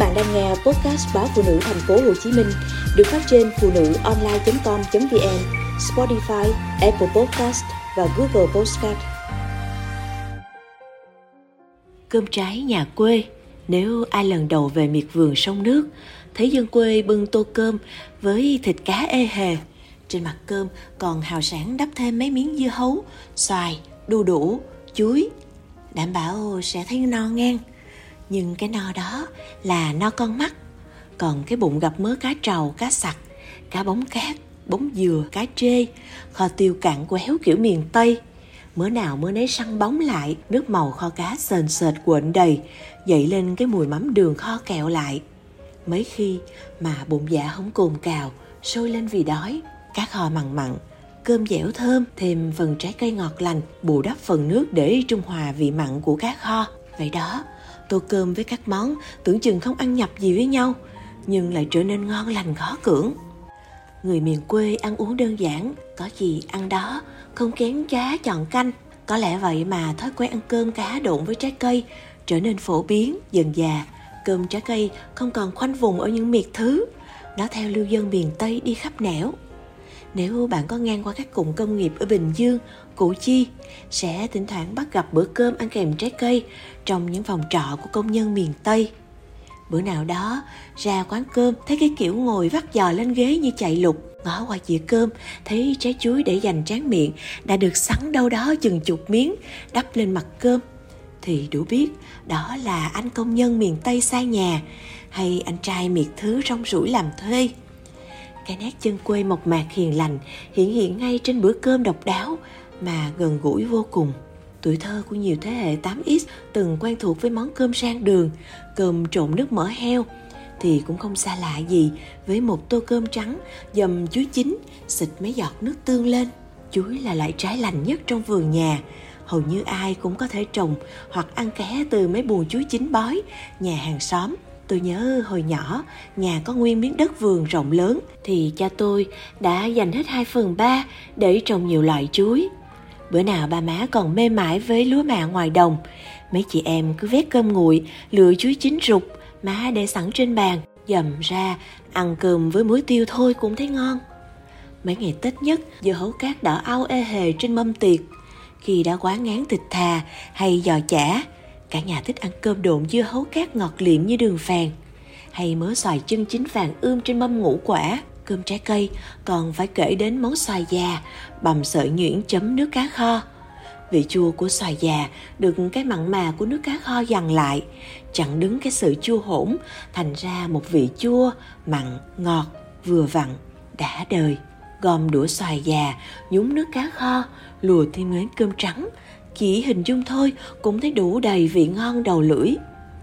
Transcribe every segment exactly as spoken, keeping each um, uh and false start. bạn đang nghe podcast báo Phụ Nữ Thành phố Hồ Chí Minh được phát trên phụ nữ online chấm com chấm vn, Spotify, Apple Podcast và Google Podcast. Cơm trái nhà quê. Nếu ai lần đầu về miệt vườn sông nước, thấy dân quê bưng tô cơm với thịt cá ê hề, trên mặt cơm còn hào sảng đắp thêm mấy miếng dưa hấu, xoài, đu đủ, chuối, đảm bảo sẽ thấy no ngang. Nhưng cái no đó là no con mắt, còn cái bụng gặp mớ cá trầu, cá sặc, cá bóng cát, bóng dừa, cá trê, kho tiêu cạn quéo kiểu miền Tây. Mớ nào mớ nấy săn bóng lại, nước màu kho cá sền sệt quện đầy, dậy lên cái mùi mắm đường kho kẹo lại. Mấy khi mà bụng dạ không cồn cào, sôi lên vì đói, cá kho mặn mặn, cơm dẻo thơm, thêm phần trái cây ngọt lành, bù đắp phần nước để trung hòa vị mặn của cá kho. Vậy đó, tô cơm với các món tưởng chừng không ăn nhập gì với nhau, nhưng lại trở nên ngon lành khó cưỡng. Người miền quê ăn uống đơn giản, có gì ăn đó, không kén cá chọn canh. Có lẽ vậy mà thói quen ăn cơm cá độn với trái cây trở nên phổ biến. Dần dà, cơm trái cây không còn khoanh vùng ở những miệt thứ, nó theo lưu dân miền Tây đi khắp nẻo. Nếu bạn có ngang qua các cụm công nghiệp ở Bình Dương, Củ Chi, sẽ thỉnh thoảng bắt gặp bữa cơm ăn kèm trái cây trong những phòng trọ của công nhân miền Tây. Bữa nào đó, ra quán cơm, thấy cái kiểu ngồi vắt giò lên ghế như chạy lục, ngó qua dĩa cơm, thấy trái chuối để dành tráng miệng đã được sắn đâu đó chừng chục miếng, đắp lên mặt cơm, thì đủ biết đó là anh công nhân miền Tây xa nhà, hay anh trai miệt thứ rong ruổi làm thuê. Cái nét chân quê mộc mạc hiền lành hiện hiện ngay trên bữa cơm độc đáo mà gần gũi vô cùng. Tuổi thơ của nhiều thế hệ tám ích từng quen thuộc với món cơm rang đường, cơm trộn nước mỡ heo, thì cũng không xa lạ gì với một tô cơm trắng dầm chuối chín, xịt mấy giọt nước tương lên. Chuối là loại trái lành nhất trong vườn nhà, hầu như ai cũng có thể trồng hoặc ăn ké từ mấy buồng chuối chín bói, nhà hàng xóm. Tôi nhớ hồi nhỏ, nhà có nguyên miếng đất vườn rộng lớn, thì cha tôi đã dành hết hai phần ba để trồng nhiều loại chuối. Bữa nào ba má còn mê mải với lúa mạ ngoài đồng, mấy chị em cứ vét cơm nguội, lựa chuối chín rục, má để sẵn trên bàn, dầm ra, ăn cơm với muối tiêu thôi cũng thấy ngon. Mấy ngày Tết nhất, dưa hấu cát đỏ au ê hề trên mâm tiệc. Khi đã quá ngán thịt thà hay giò chả, cả nhà thích ăn cơm độn dưa hấu cát ngọt liệm như đường phèn, hay mớ xoài chân chín vàng ươm trên mâm ngũ quả. Cơm trái cây còn phải kể đến món xoài già bằm sợi nhuyễn chấm nước cá kho. Vị chua của xoài già được cái mặn mà của nước cá kho dằn lại, chặn đứng cái sự chua hỗn, thành ra một vị chua, mặn, ngọt, vừa vặn, đã đời. Gom đũa xoài già, nhúng nước cá kho, lùa thêm miếng cơm trắng, chỉ hình dung thôi cũng thấy đủ đầy vị ngon đầu lưỡi.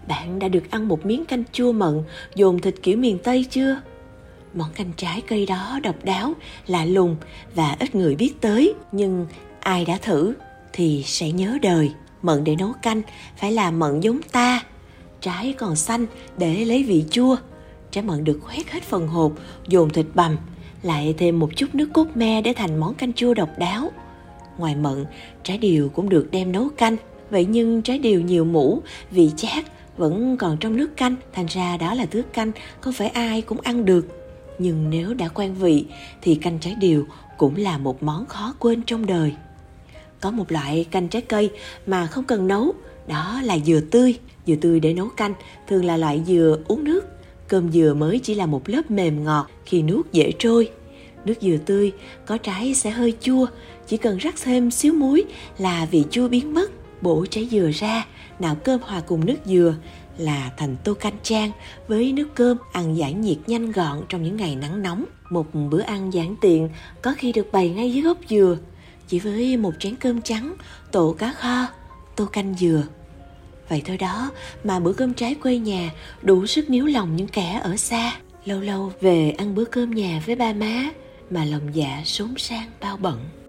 Bạn đã được ăn một miếng canh chua mận dồn thịt kiểu miền Tây chưa? Món canh trái cây đó độc đáo, lạ lùng và ít người biết tới, nhưng ai đã thử thì sẽ nhớ đời. Mận để nấu canh phải là mận giống ta, trái còn xanh để lấy vị chua. Trái mận được khoét hết phần hộp, dồn thịt bằm, lại thêm một chút nước cốt me để thành món canh chua độc đáo. Ngoài mận, trái điều cũng được đem nấu canh. Vậy nhưng trái điều nhiều mũ, vị chát vẫn còn trong nước canh, thành ra đó là thứ canh không phải ai cũng ăn được. Nhưng nếu đã quen vị thì canh trái điều cũng là một món khó quên trong đời. Có một loại canh trái cây mà không cần nấu, đó là dừa tươi. Dừa tươi để nấu canh thường là loại dừa uống nước. Cơm dừa mới chỉ là một lớp mềm ngọt, khi nuốt dễ trôi. Nước dừa tươi có trái sẽ hơi chua, chỉ cần rắc thêm xíu muối là vị chua biến mất. Bổ trái dừa ra, nạo cơm hòa cùng nước dừa là thành tô canh trang với nước cơm, ăn giải nhiệt nhanh gọn trong những ngày nắng nóng. Một bữa ăn giản tiện có khi được bày ngay dưới gốc dừa, chỉ với một chén cơm trắng, tô cá kho, tô canh dừa. Vậy thôi đó mà bữa cơm trái quê nhà đủ sức níu lòng những kẻ ở xa. Lâu lâu về ăn bữa cơm nhà với ba má mà lòng dạ xốn sang bao bận.